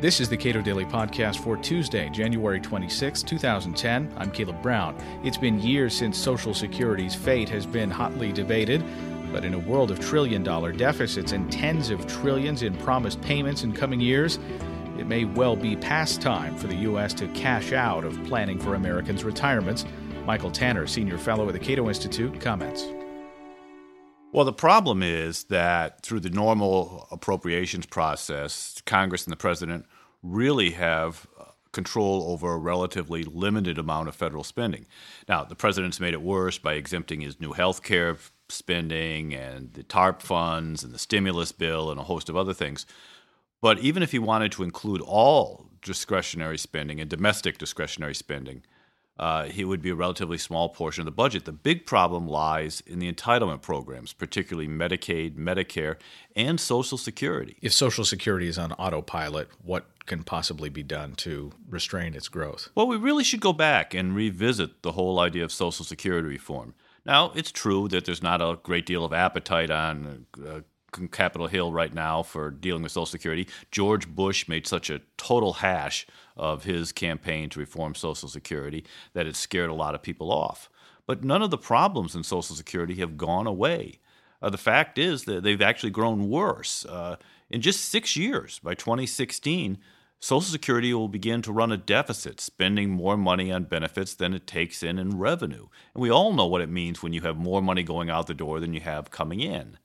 This is the Cato Daily Podcast for Tuesday, January 26, 2010. I'm Caleb Brown. It's been years since Social Security's fate has been hotly debated, but in a world of trillion-dollar deficits and tens of trillions in promised payments in coming years, it may well be past time for the U.S. to cash out of planning for Americans' retirements. Michael Tanner, senior fellow at the Cato Institute, comments. Well, the problem is that through the normal appropriations process, Congress and the president really have control over a relatively limited amount of federal spending. Now, the president's made it worse by exempting his new health care spending and the TARP funds and the stimulus bill and a host of other things. But even if he wanted to include all discretionary spending and domestic discretionary spending, it would be a relatively small portion of the budget. The big problem lies in the entitlement programs, particularly Medicaid, Medicare, and Social Security. If Social Security is on autopilot, what can possibly be done to restrain its growth? Well, we really should go back and revisit the whole idea of Social Security reform. Now, it's true that there's not a great deal of appetite on Capitol Hill right now for dealing with Social Security. George Bush made such a total hash of his campaign to reform Social Security that it scared a lot of people off. But none of the problems in Social Security have gone away. The fact is that they've actually grown worse. In just 6 years, by 2016, Social Security will begin to run a deficit, spending more money on benefits than it takes in revenue. And we all know what it means when you have more money going out the door than you have coming in.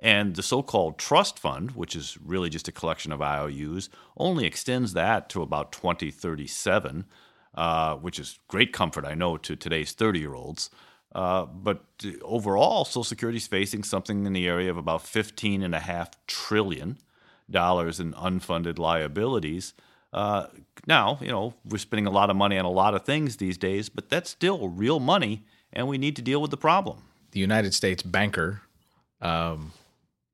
And the so-called trust fund, which is really just a collection of IOUs, only extends that to about 2037, which is great comfort, I know, to today's 30-year-olds. But overall, Social Security is facing something in the area of about $15.5 trillion in unfunded liabilities. Now, you know, we're spending a lot of money on a lot of things these days, but that's still real money, and we need to deal with the problem. The United States banker,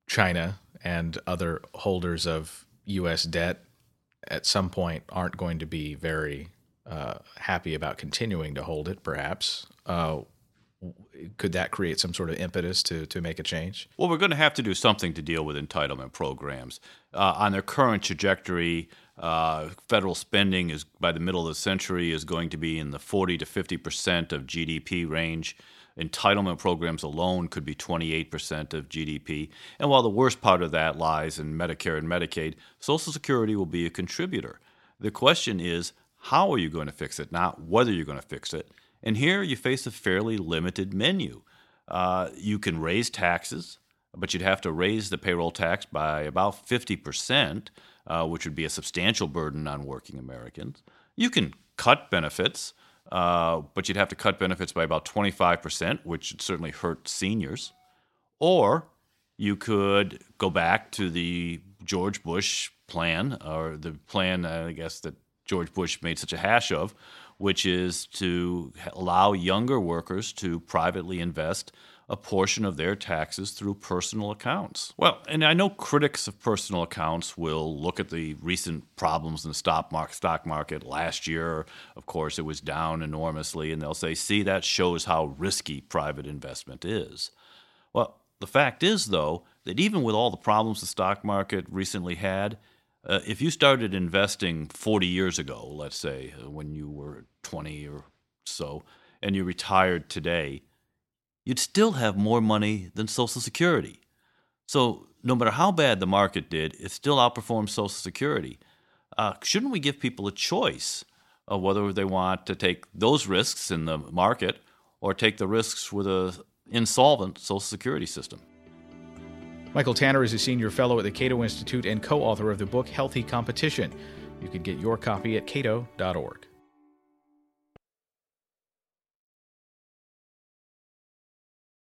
China and other holders of U.S. debt at some point aren't going to be very happy about continuing to hold it, perhaps. Could that create some sort of impetus to make a change? Well, we're going to have to do something to deal with entitlement programs. On their current trajectory, federal spending is by the middle of the century is going to be in the 40 to 50% of GDP range. Entitlement programs alone could be 28% of GDP. And while the worst part of that lies in Medicare and Medicaid, Social Security will be a contributor. The question is, how are you going to fix it, not whether you're going to fix it. And here you face a fairly limited menu. You can raise taxes, but you'd have to raise the payroll tax by about 50%, which would be a substantial burden on working Americans. You can cut benefits. But you'd have to cut benefits by about 25%, which would certainly hurt seniors. Or you could go back to the George Bush plan, or the plan, I guess, that George Bush made such a hash of, which is to allow younger workers to privately invest a portion of their taxes through personal accounts. Well, and I know critics of personal accounts will look at the recent problems in the stock market last year. Of course, it was down enormously, and they'll say, see, that shows how risky private investment is. Well, the fact is, though, that even with all the problems the stock market recently had, if you started investing 40 years ago, let's say, when you were 20 or so, and you retired today, you'd still have more money than Social Security. So no matter how bad the market did, it still outperforms Social Security. Shouldn't we give people a choice of whether they want to take those risks in the market or take the risks with an insolvent Social Security system? Michael Tanner is a senior fellow at the Cato Institute and co-author of the book Healthy Competition. You can get your copy at cato.org.